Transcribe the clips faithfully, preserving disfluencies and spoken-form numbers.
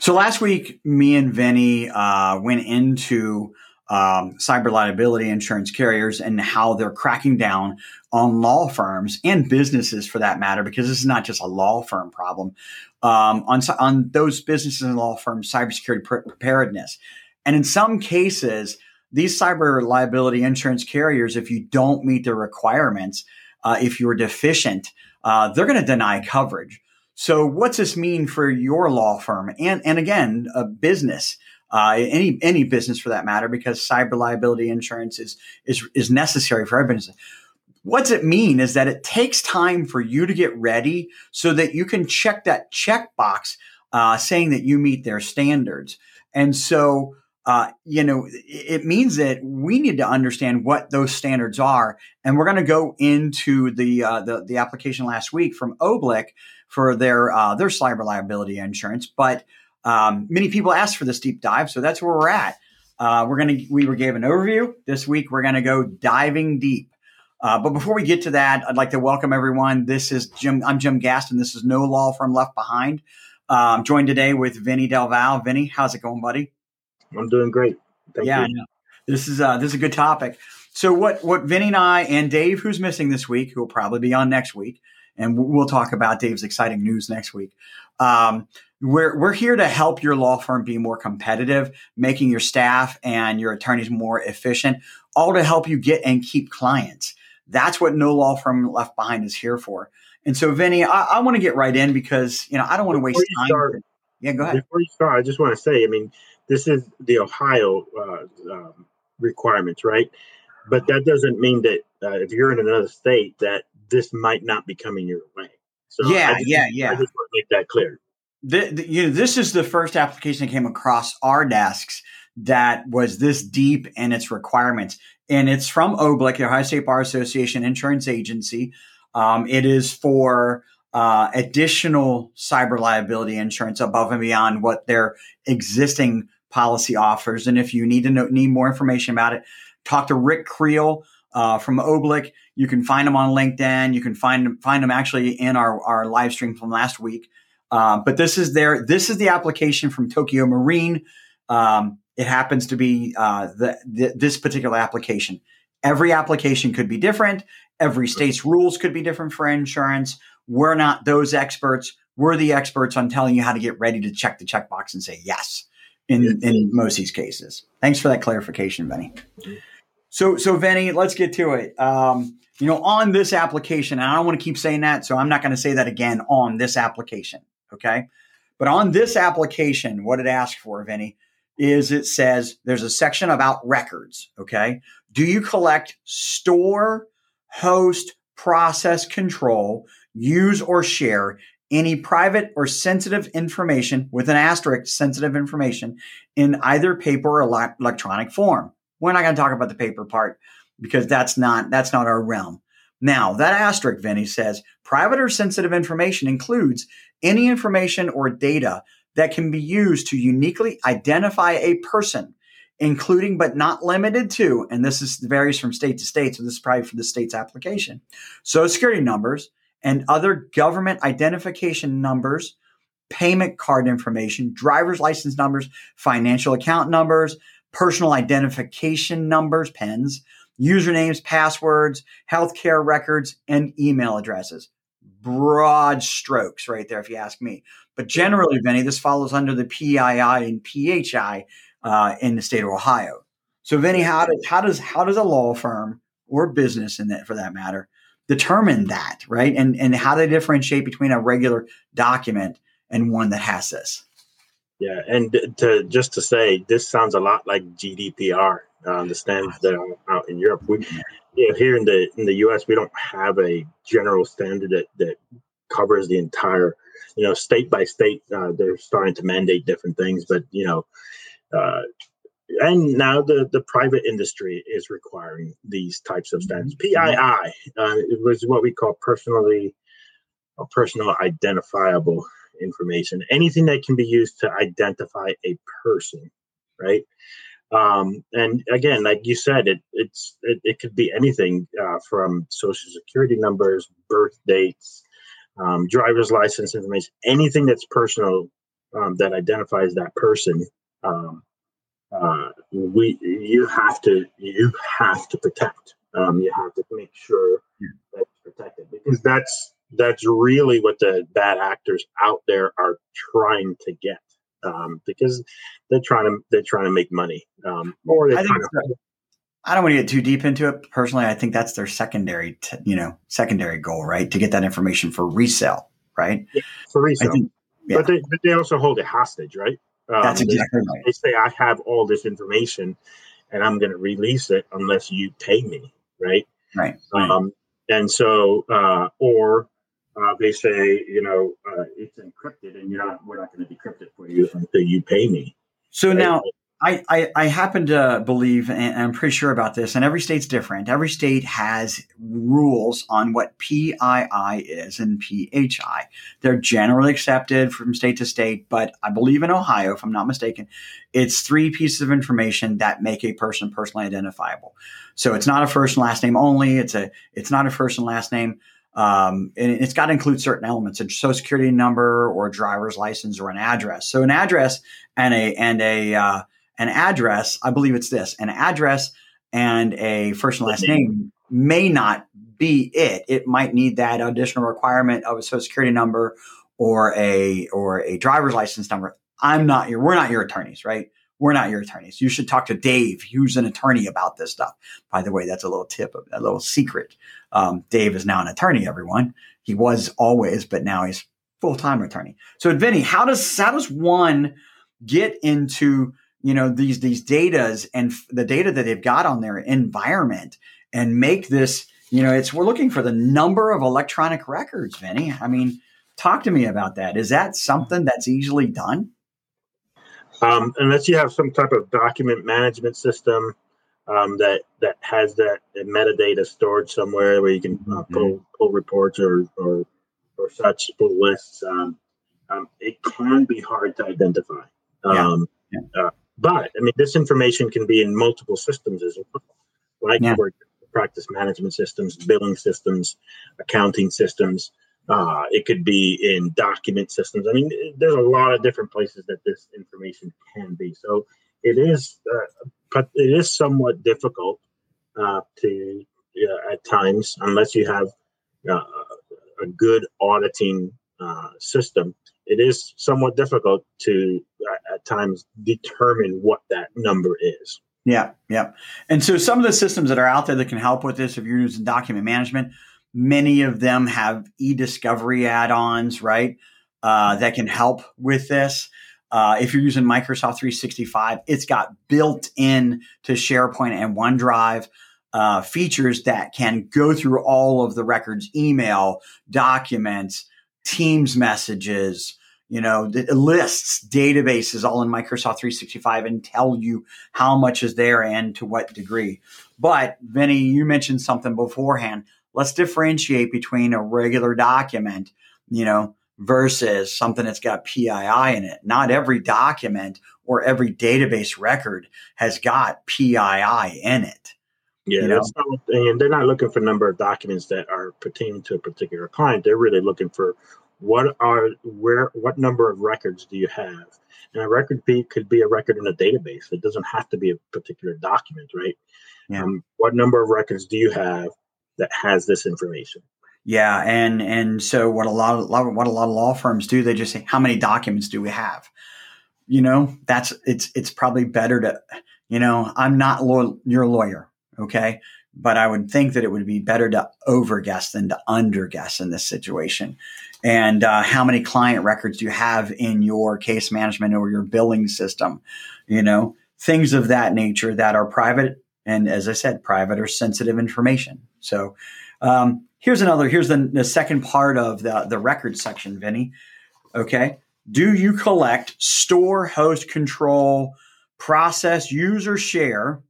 So last week, me and Vinny uh, went into um, cyber liability insurance carriers and how they're cracking down on law firms and businesses, for that matter, because this is not just a law firm problem, um, on, on those businesses and law firms' cybersecurity pre- preparedness. And in some cases, these cyber liability insurance carriers, if you don't meet the requirements, uh, if you're deficient, uh, they're going to deny coverage. So what's this mean for your law firm and, and again, a business, uh, any, any business for that matter, because cyber liability insurance is, is, is necessary for every business. What's it mean is that it takes time for you to get ready so that you can check that checkbox, uh, saying that you meet their standards. And so, uh, you know, it means that we need to understand what those standards are. And we're going to go into the, uh, the, the application last week from O B L I C for their uh, their cyber liability insurance, but um, many people asked for this deep dive, so that's where we're at. Uh, we're gonna we were gave an overview this week. We're gonna go diving deep. Uh, but before we get to that, I'd like to welcome everyone. This is Jim. I'm Jim Gaston. This is No Law Firm Left Behind. Um, joined today with Vinny DelVal. Vinny, how's it going, buddy? I'm doing great. Thank yeah, you. I know. This is uh, this is a good topic. So what what Vinny and I and Dave, who's missing this week, who will probably be on next week. And we'll talk about Dave's exciting news next week. Um, we're we're here to help your law firm be more competitive, making your staff and your attorneys more efficient, all to help you get and keep clients. That's what No Law Firm Left Behind is here for. And so, Vinny, I, I want to get right in because you know I don't want to waste time. Start, yeah, go ahead. Before you start, I just want to say, I mean, this is the Ohio uh, um, requirements, right? But that doesn't mean that uh, if you're in another state that this might not be coming your way. So yeah, just, yeah, yeah. I just want to make that clear. The, the, you know, this is the first application that came across our desks that was this deep in its requirements. And it's from O B L I C, the Ohio State Bar Association Insurance Agency. Um, it is for uh, additional cyber liability insurance above and beyond what their existing policy offers. And if you need to know, need more information about it, talk to Rick Creel uh, from O B L I C. You can find them on LinkedIn. You can find find them actually in our, our live stream from last week. Uh, but this is their this is the application from Tokyo Marine. Um, it happens to be uh, the, the, this particular application. Every application could be different. Every state's rules could be different for insurance. We're not those experts. We're the experts on telling you how to get ready to check the checkbox and say yes in in most of these cases. Thanks for that clarification, Vinny. So, so Vinny, let's get to it. Um, you know, on this application, and I don't want to keep saying that, so I'm not going to say that again on this application, okay? But on this application, what it asks for, Vinny, is it says there's a section about records, okay? Do you collect, store, host, process, control, use, or share any private or sensitive information with an asterisk, sensitive information, in either paper or electronic form? We're not going to talk about the paper part because that's not that's not our realm. Now, that asterisk, Vinny, says private or sensitive information includes any information or data that can be used to uniquely identify a person, including but not limited to, and this is varies from state to state, so this is probably for the state's application, social security numbers and other government identification numbers, payment card information, driver's license numbers, financial account numbers, personal identification numbers, P I Ns, usernames, passwords, healthcare records, and email addresses. Broad strokes right there, if you ask me. But generally, Vinny, this follows under the P I I and P H I uh, in the state of Ohio. So, Vinny, how does how does how does a law firm or business, in that for that matter, determine that, right? And and how they differentiate between a regular document and one that has this. Yeah, and to just to say, this sounds a lot like G D P R, uh, the standards that are out in Europe. We, you know, here in the in the U S, we don't have a general standard that, that covers the entire, you know, state by state. Uh, they're starting to mandate different things, but you know, uh, and now the, the private industry is requiring these types of standards. P I I, uh, it was what we call personally or personal identifiable information, anything that can be used to identify a person, right? Um, and again, like you said, it it's it, it could be anything uh, from social security numbers, birth dates, um, driver's license information, anything that's personal um, that identifies that person, um, uh, we you have to you have to protect. Um, you have to make sure that it's protected, because that's that's really what the bad actors out there are trying to get, um, because they're trying to they're trying to make money. Um, or I, think to- I don't want to get too deep into it. Personally, I think that's their secondary, t- you know, secondary goal, right? To get that information for resale, right? Yeah, for resale. I think, yeah. But they but they also hold it hostage, right? Um, that's exactly they, right. They say, I have all this information, and I'm going to release it unless you pay me, right? Right. right. Um, and so, uh, or uh, they say, you know, uh, it's encrypted, and you're not, we're not going to decrypt it for you until you pay me. So right? now, I, I, I happen to believe, and I'm pretty sure about this, and every state's different. Every state has rules on what P I I is and P H I. They're generally accepted from state to state, but I believe in Ohio, if I'm not mistaken, it's three pieces of information that make a person personally identifiable. So it's not a first and last name only. It's a it's not a first and last name. Um, and it's got to include certain elements, a social security number or a driver's license or an address. So an address and a and a uh, An address, I believe it's this, an address and a first and last name may not be it. It might need that additional requirement of a social security number or a or a driver's license number. I'm not your, we're not your attorneys, right? We're not your attorneys. You should talk to Dave, who's an attorney, about this stuff. By the way, that's a little tip, a little secret. Um, Dave is now an attorney, everyone. He was always, but now he's full-time attorney. So Vinny, how does, how does one get into you know, these, these datas and f- the data that they've got on their environment and make this, you know, it's, we're looking for the number of electronic records, Vinny. I mean, talk to me about that. Is that something that's easily done? Um, unless you have some type of document management system um, that, that has that metadata stored somewhere where you can uh, mm-hmm. pull, pull reports or, or, or such, pull lists. Um, um, it can be hard to identify. Um, yeah. Yeah. Uh, But I mean, this information can be in multiple systems as well, like yeah. for practice management systems, billing systems, accounting systems. Uh, it could be in document systems. I mean, there's a lot of different places that this information can be. So it is, but uh, it is somewhat difficult uh, to uh, at times, unless you have uh, a good auditing uh, system. It is somewhat difficult to, uh, at times, determine what that number is. Yeah, yeah. And so some of the systems that are out there that can help with this, if you're using document management, many of them have e-discovery add-ons, right, uh, that can help with this. Uh, if you're using Microsoft three sixty-five, it's got built-in to SharePoint and OneDrive uh, features that can go through all of the records, email, documents, Teams messages, you know, the lists, databases, all in Microsoft three sixty-five, and tell you how much is there and to what degree. But Vinny, you mentioned something beforehand. Let's differentiate between a regular document, you know, versus something that's got P I I in it. Not every document or every database record has got P I I in it. Yeah, you know? That's not, and they're not looking for number of documents that are pertaining to a particular client. They're really looking for what are where what number of records do you have? And a record be, could be a record in a database. It doesn't have to be a particular document, right? Yeah. Um, what number of records do you have that has this information? Yeah, and and so what a lot of what a lot of law firms do, they just say, how many documents do we have? You know, that's it's it's probably better to, you know, I'm not law, your lawyer. Okay. But I would think that it would be better to overguess than to underguess in this situation. And uh, how many client records do you have in your case management or your billing system? You know, things of that nature that are private. And as I said, private or sensitive information. So um, here's another, here's the, the second part of the, the record section, Vinny. Okay. Do you collect, store, host, control, process, use, or share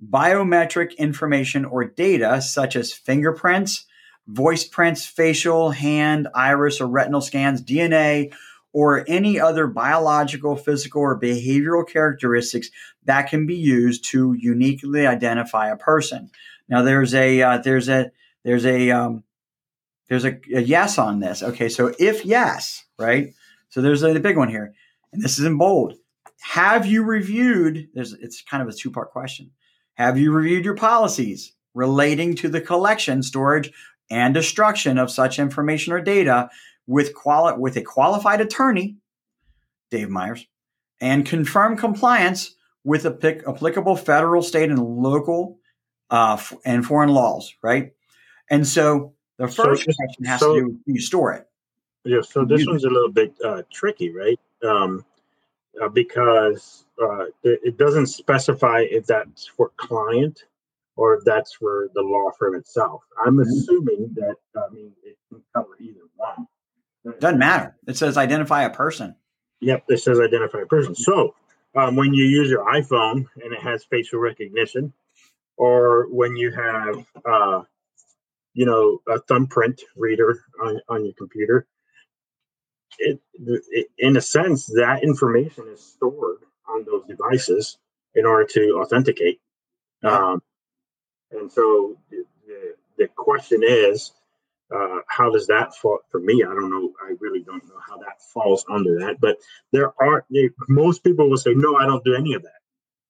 biometric information or data such as fingerprints, voice prints, facial, hand, iris, or retinal scans, D N A, or any other biological, physical, or behavioral characteristics that can be used to uniquely identify a person? Now, there's a uh, there's a there's a um, there's a, a yes on this. Okay, so if yes, right? So there's a big one here, and this is in bold. Have you reviewed, there's, it's kind of a two-part question. Have you reviewed your policies relating to the collection, storage, and destruction of such information or data with quali- with a qualified attorney, Dave Myers, and confirm compliance with a pic- applicable federal, state, and local uh, f- and foreign laws, right? And so the first so, question has so, to do with you store it. Yeah, so this you, one's a little bit uh, tricky, right? Um, uh, because uh, it, it doesn't specify if that's for client or if that's for the law firm itself. I'm mm-hmm. assuming that, I mean, it can cover either one. Doesn't matter. It says identify a person. Yep, it says identify a person. So um, when you use your iPhone and it has facial recognition, or when you have, uh, you know, a thumbprint reader on, on your computer, it, it in a sense, that information is stored on those devices in order to authenticate. Um, and so the, the question is, Uh, how does that fall for me? I don't know. I really don't know how that falls under that. But there are they, most people will say, no, I don't do any of that.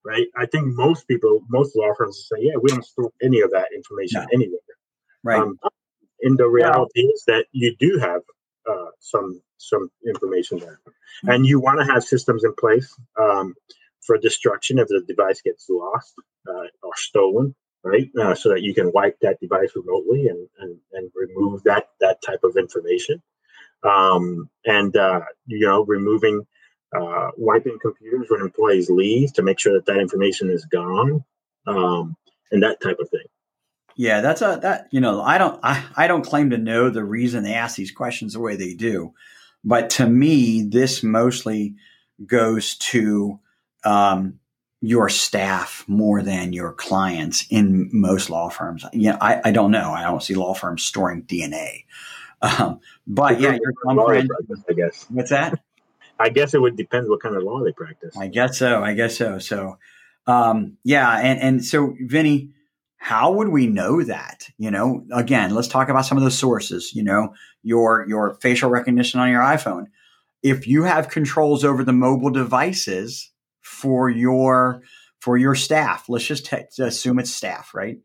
Right. I think most people, most law firms will say, yeah, we don't store any of that information no. anywhere. Right. Um, and the reality yeah. is that you do have uh, some some information there. Mm-hmm. And you want to have systems in place um, for destruction if the device gets lost uh, or stolen. Right, uh, so that you can wipe that device remotely and and, and remove that that type of information, um, and uh, you know, removing, uh, wiping computers when employees leave to make sure that that information is gone, um, and that type of thing. Yeah, that's a that you know, I don't I, I don't claim to know the reason they ask these questions the way they do, but to me, this mostly goes to. Um, your staff more than your clients in most law firms. Yeah, you know, I, I don't know. I don't see law firms storing D N A. Um, but yeah, your thumbprint, I guess. What's that? I guess it would depend what kind of law they practice. I guess so. I guess so. So um, yeah. And, and so Vinny, how would we know that? You know, again, let's talk about some of those sources, you know, your, your facial recognition on your iPhone. If you have controls over the mobile devices, for your for your staff, let's just t- assume it's staff, right?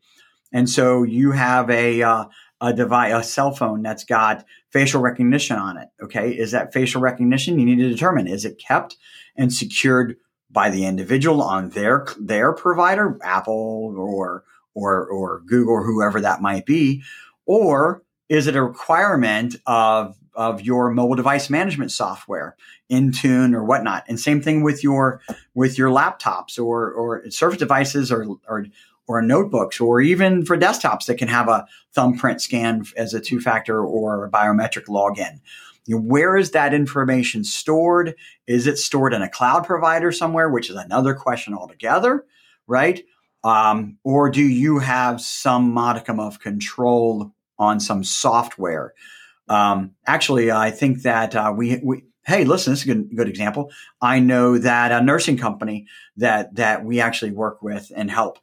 And so you have a uh, a device, a cell phone that's got facial recognition on it. Okay, is that facial recognition? You need to determine, is it kept and secured by the individual on their their provider, Apple or or or Google, whoever that might be, or is it a requirement of of your mobile device management software, Intune or whatnot? And same thing with your with your laptops or or surface devices or or or notebooks, or even for desktops that can have a thumbprint scan as a two-factor or a biometric login. You know, where is that information stored? Is it stored in a cloud provider somewhere, which is another question altogether, right? Um, or do you have some modicum of control on some software? Um, actually, I think that uh, we, we, hey, listen, this is a good, good example. I know that a nursing company that that we actually work with and help,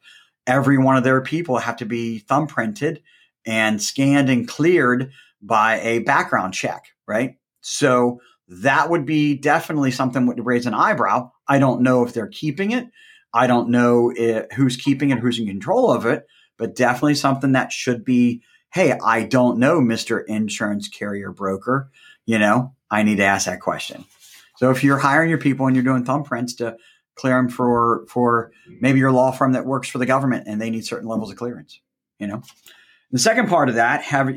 every one of their people have to be thumbprinted and scanned and cleared by a background check, right? So that would be definitely something that would raise an eyebrow. I don't know if they're keeping it. I don't know if, who's keeping it, who's in control of it, but definitely something that should be, hey, I don't know, Mister Insurance Carrier Broker, you know, I need to ask that question. So if you're hiring your people and you're doing thumbprints to clear them for, for maybe your law firm that works for the government and they need certain levels of clearance, you know. The second part of that, have,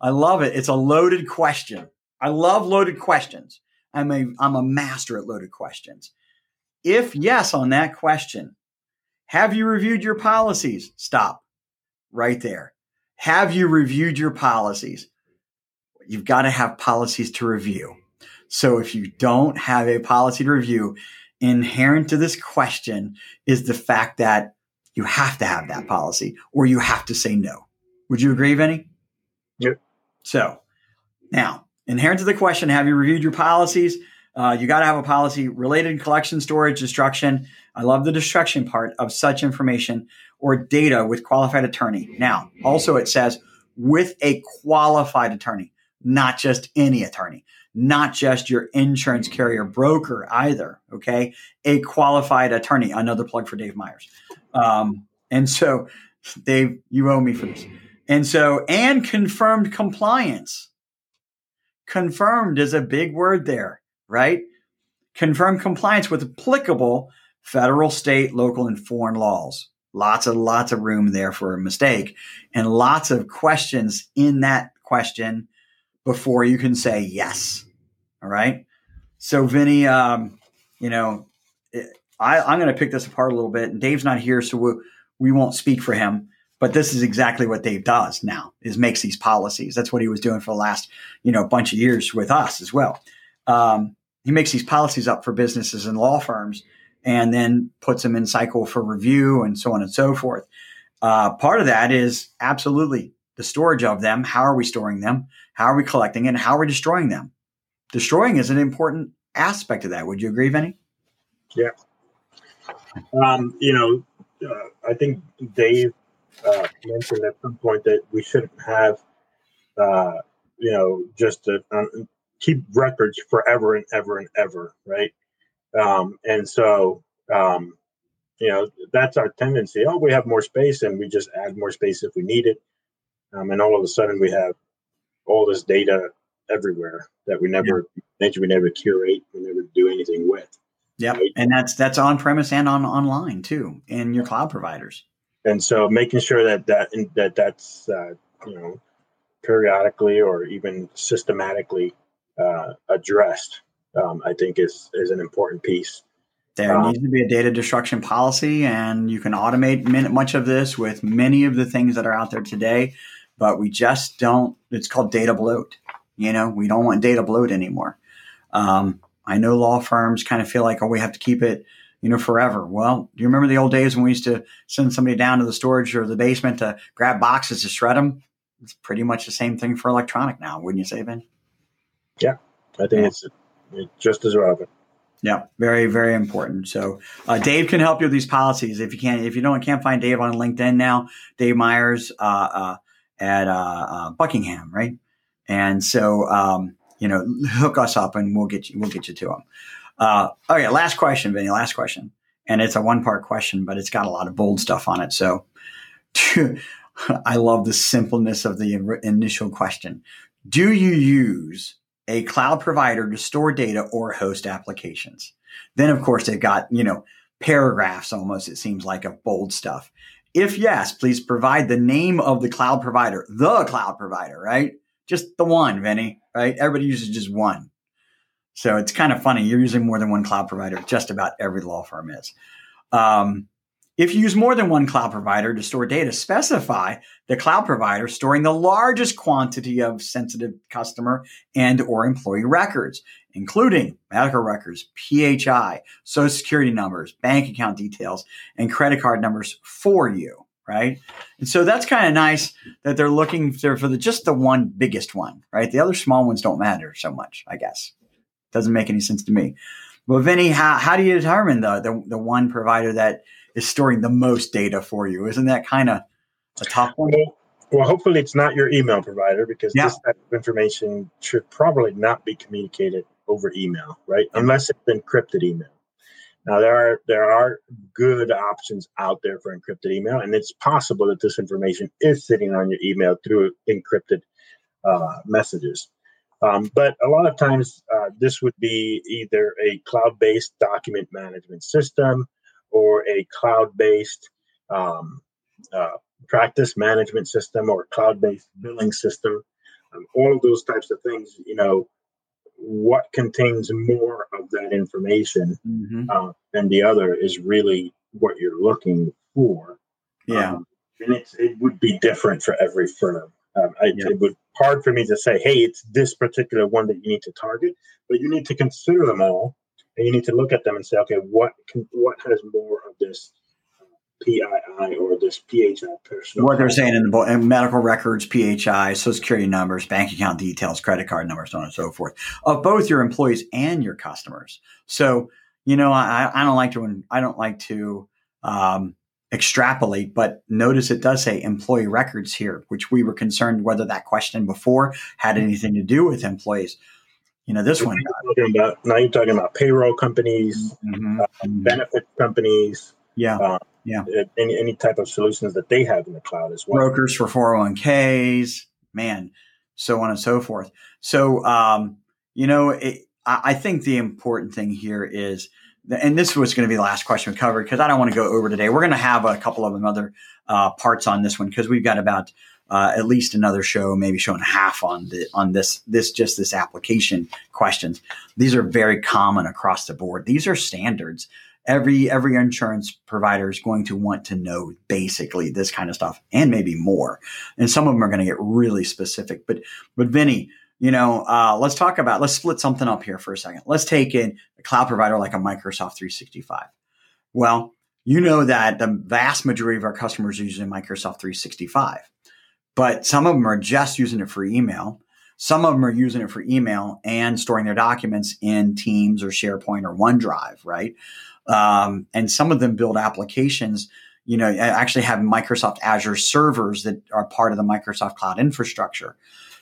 I love it. It's a loaded question. I love loaded questions. I'm a, I'm a master at loaded questions. If yes on that question, have you reviewed your policies? Stop right there. Have you reviewed your policies? You've got to have policies to review. So if you don't have a policy to review, inherent to this question is the fact that you have to have that policy or you have to say no. Would you agree, Vinny? Yep. So now, inherent to the question, have you reviewed your policies? Uh, you got to have a policy related to collection, storage, destruction. I love the destruction part of such information or data with qualified attorney. Now, also it says with a qualified attorney, not just any attorney. not just your insurance carrier broker either. Okay. A qualified attorney, another plug for Dave Myers. Um, and so Dave, you owe me for this. And so, and confirmed compliance. Confirmed is a big word there, right? Confirm compliance with applicable federal, state, local, and foreign laws. Lots and lots of room there for a mistake and lots of questions in that question before you can say yes. All right. So Vinny, um, you know, I, I'm going to pick this apart a little bit, and Dave's not here, so we, we won't speak for him. But this is exactly what Dave does now, is makes these policies. That's what he was doing for the last, you know, bunch of years with us as well. Um, he makes these policies up for businesses and law firms and then puts them in cycle for review and so on and so forth. Uh, part of that is absolutely the storage of them. How are we storing them? How are we collecting it? And how are we destroying them? Destroying is an important aspect of that. Would you agree, Vinny? Yeah. Um, you know, uh, I think Dave Uh, mentioned at some point that we shouldn't have, uh, you know, just a, um, keep records forever and ever and ever, right? Um, and so, um, you know, that's our tendency. Oh, we have more space, and we just add more space if we need it. Um, and all of a sudden, we have all this data everywhere that we never, yeah. we never curate, we never do anything with. Yeah, right? And that's that's on premise and on online too, in your cloud providers. And so making sure that that, that that's, uh, you know, periodically or even systematically uh, addressed, um, I think is, is an important piece. There um, needs to be a data destruction policy, and you can automate min- much of this with many of the things that are out there today, but we just don't, it's called data bloat. You know, we don't want data bloat anymore. Um, I know law firms kind of feel like, oh, we have to keep it, you know, forever. Well, do you remember the old days when we used to send somebody down to the storage or the basement to grab boxes to shred them? It's pretty much the same thing for electronic now, wouldn't you say, Ben? Yeah, I think yeah. It's, it's just as relevant. Yeah, very, very important. So uh, Dave can help you with these policies. If you can't, if you don't can't find Dave on LinkedIn now, Dave Myers uh, uh, at uh, uh, Buckingham, right? And so um, you know, hook us up, and we'll get you, we'll get you to him. Uh, okay, last question, Vinny, last question. And it's a one-part question, but it's got a lot of bold stuff on it. So I love the simpleness of the initial question. Do you use a cloud provider to store data or host applications? Then, of course, they've got, you know, paragraphs almost, it seems like, of bold stuff. If yes, please provide the name of the cloud provider, the cloud provider, right? Just the one, Vinny, right? Everybody uses just one. So it's kind of funny. You're using more than one cloud provider. Just about every law firm is. Um, if you use more than one cloud provider to store data, specify the cloud provider storing the largest quantity of sensitive customer and or employee records, including medical records, P H I, social security numbers, bank account details, and credit card numbers for you, right? And so that's kind of nice that they're looking for the, just the one biggest one, right? The other small ones don't matter so much, I guess. Doesn't make any sense to me. Well, Vinny, how, how do you determine the, the the one provider that is storing the most data for you? Isn't that kind of a tough one? Well, well, hopefully it's not your email provider, because yeah. this type of information should probably not be communicated over email, right? Yeah. Unless it's encrypted email. Now, there are there are good options out there for encrypted email, and it's possible that this information is sitting on your email through encrypted uh, messages. Um, but a lot of times uh, this would be either a cloud-based document management system or a cloud-based um, uh, practice management system or cloud-based billing system. Um, all of those types of things, you know, what contains more of that information mm-hmm. uh, than the other is really what you're looking for. Yeah. Um, and it's, it would be different for every firm. Um, I, yeah. It would be hard for me to say, hey, it's this particular one that you need to target, but you need to consider them all, and you need to look at them and say, okay, what can, what has more of this P I I or this P H I personal? What they're saying in the in medical records, P H I, social security numbers, bank account details, credit card numbers, so on and so forth, of both your employees and your customers. So, you know, I, I don't like to, I don't like to, um, extrapolate, but notice it does say employee records here, which we were concerned whether that question before had anything to do with employees. You know, this now one. You're talking about, now you're talking about payroll companies, mm-hmm. uh, benefit companies. Yeah. Um, yeah. Any, any type of solutions that they have in the cloud as well. Brokers for four oh one k's, man, so on and so forth. So, um, you know, it, I, I think the important thing here is, and this was going to be the last question we covered because I don't want to go over today. We're going to have a couple of other uh, parts on this one because we've got about uh, at least another show, maybe show and a half on the, on this, this, just this application questions. These are very common across the board. These are standards. Every, every insurance provider is going to want to know basically this kind of stuff and maybe more. And some of them are going to get really specific, but, but Vinny, you know, uh, let's talk about, let's split something up here for a second. Let's take in a cloud provider like a Microsoft three sixty-five. Well, you know that the vast majority of our customers are using Microsoft three sixty-five, but some of them are just using it for email. Some of them are using it for email and storing their documents in Teams or SharePoint or OneDrive, right? Um, and some of them build applications, you know, actually have Microsoft Azure servers that are part of the Microsoft cloud infrastructure.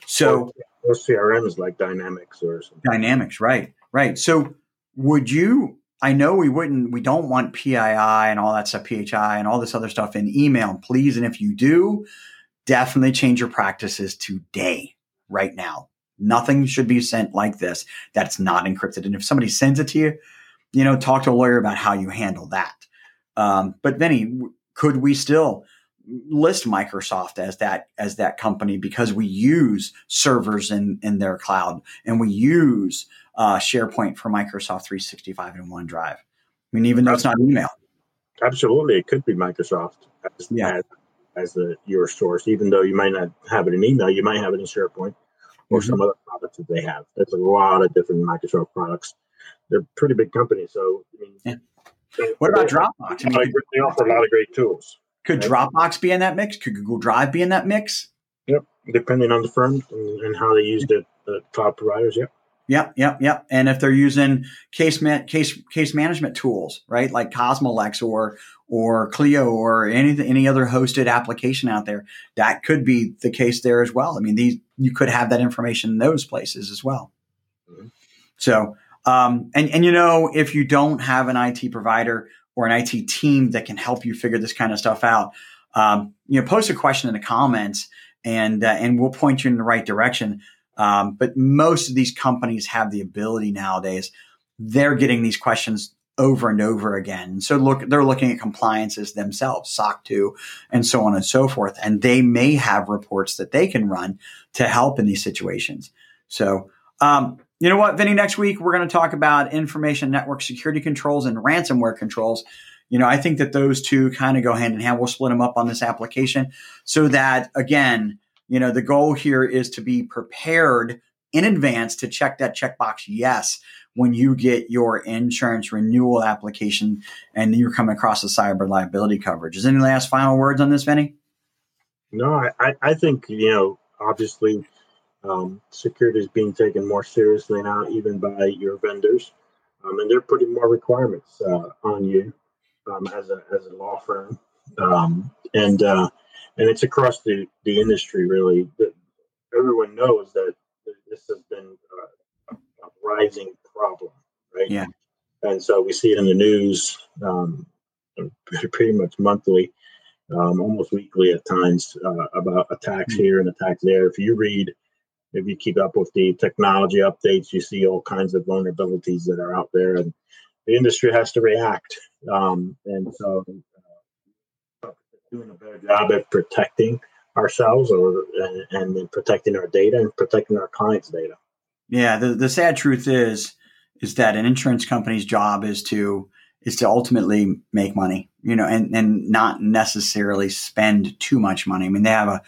So... or C R Ms like Dynamics or something. Dynamics, right, right. So would you, I know we wouldn't, we don't want P I I and all that stuff, P H I and all this other stuff in email, please. And if you do, definitely change your practices today, right now. Nothing should be sent like this that's not encrypted. And if somebody sends it to you, you know, talk to a lawyer about how you handle that. Um, but Vinny, could we still list Microsoft as that, as that company because we use servers in, in their cloud and we use uh, SharePoint for Microsoft three sixty-five and OneDrive? I mean, even though it's not email. Absolutely. It could be Microsoft as, yeah. as, as the, your source, even though you might not have it in email, you might have it in SharePoint or mm-hmm. some other products that they have. There's a lot of different Microsoft products. They're a pretty big company. So, I mean, yeah. they, what about Dropbox? I mean, they, they offer a lot of great tools. Could Dropbox be in that mix? Could Google Drive be in that mix? Yep, depending on the firm and, and how they use the, the cloud providers, yep. Yep, yep, yep. And if they're using case ma- case case management tools, right, like Cosmolex or or Clio or any, any other hosted application out there, that could be the case there as well. I mean, these you could have that information in those places as well. Mm-hmm. So, um, and and you know, if you don't have an I T provider or an I T team that can help you figure this kind of stuff out, um, you know, post a question in the comments and uh, and we'll point you in the right direction. Um, but most of these companies have the ability nowadays, they're getting these questions over and over again. And so look, they're looking at compliances themselves, S O C two, and so on and so forth. And they may have reports that they can run to help in these situations. So, um, you know what, Vinny, next week, we're going to talk about information network security controls and ransomware controls. You know, I think that those two kind of go hand in hand. We'll split them up on this application so that, again, you know, the goal here is to be prepared in advance to check that checkbox yes when you get your insurance renewal application and you're coming across the cyber liability coverage. Is there any last final words on this, Vinny? No, I, I think, you know, obviously – Um, security is being taken more seriously now, even by your vendors, um, and they're putting more requirements uh, on you um, as a as a law firm, um, and uh, and it's across the, the industry really. Everyone knows that this has been a, a rising problem, right? Yeah, and so we see it in the news um, pretty much monthly, um, almost weekly at times uh, about attacks mm-hmm. here and attacks there. If you read If you keep up with the technology updates, you see all kinds of vulnerabilities that are out there, and the industry has to react. Um, and so, uh, doing a better job at protecting ourselves, or and, and protecting our data and protecting our clients' data. Yeah, the, the sad truth is is that an insurance company's job is to is to ultimately make money, you know, and and not necessarily spend too much money. I mean, they have a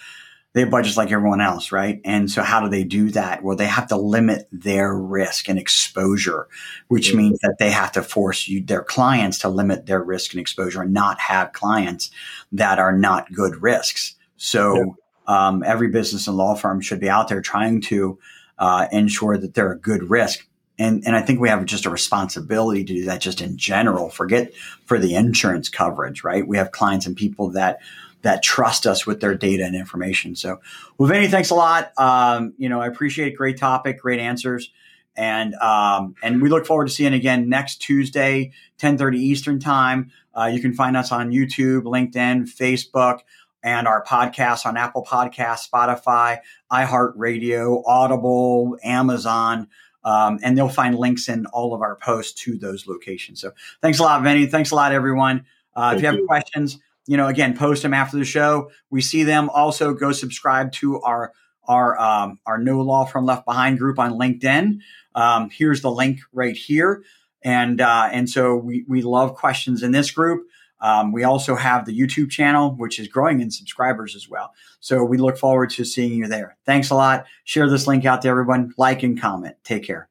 They have budgets like everyone else, right? And so how do they do that? Well, they have to limit their risk and exposure, which yeah. means that they have to force you, their clients to limit their risk and exposure and not have clients that are not good risks. So yeah. um, every business and law firm should be out there trying to uh, ensure that they're a good risk. And, and I think we have just a responsibility to do that just in general. Forget for the insurance coverage, right? We have clients and people that that trust us with their data and information. So, well, Vinny, thanks a lot. Um, you know, I appreciate it. Great topic, great answers. And um, and we look forward to seeing you again next Tuesday, ten thirty Eastern time. Uh, you can find us on YouTube, LinkedIn, Facebook, and our podcasts on Apple Podcasts, Spotify, iHeartRadio, Audible, Amazon. Um, and they'll find links in all of our posts to those locations. So thanks a lot, Vinny. Thanks a lot, everyone. Uh, if you have you. questions, you know, again, post them after the show. We see them. Also, go subscribe to our our um, our No Law Firm Left Behind group on LinkedIn. Um, here's the link right here. And uh, and so we, we love questions in this group. Um, we also have the YouTube channel, which is growing in subscribers as well. So we look forward to seeing you there. Thanks a lot. Share this link out to everyone. Like and comment. Take care.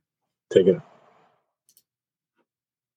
Take care.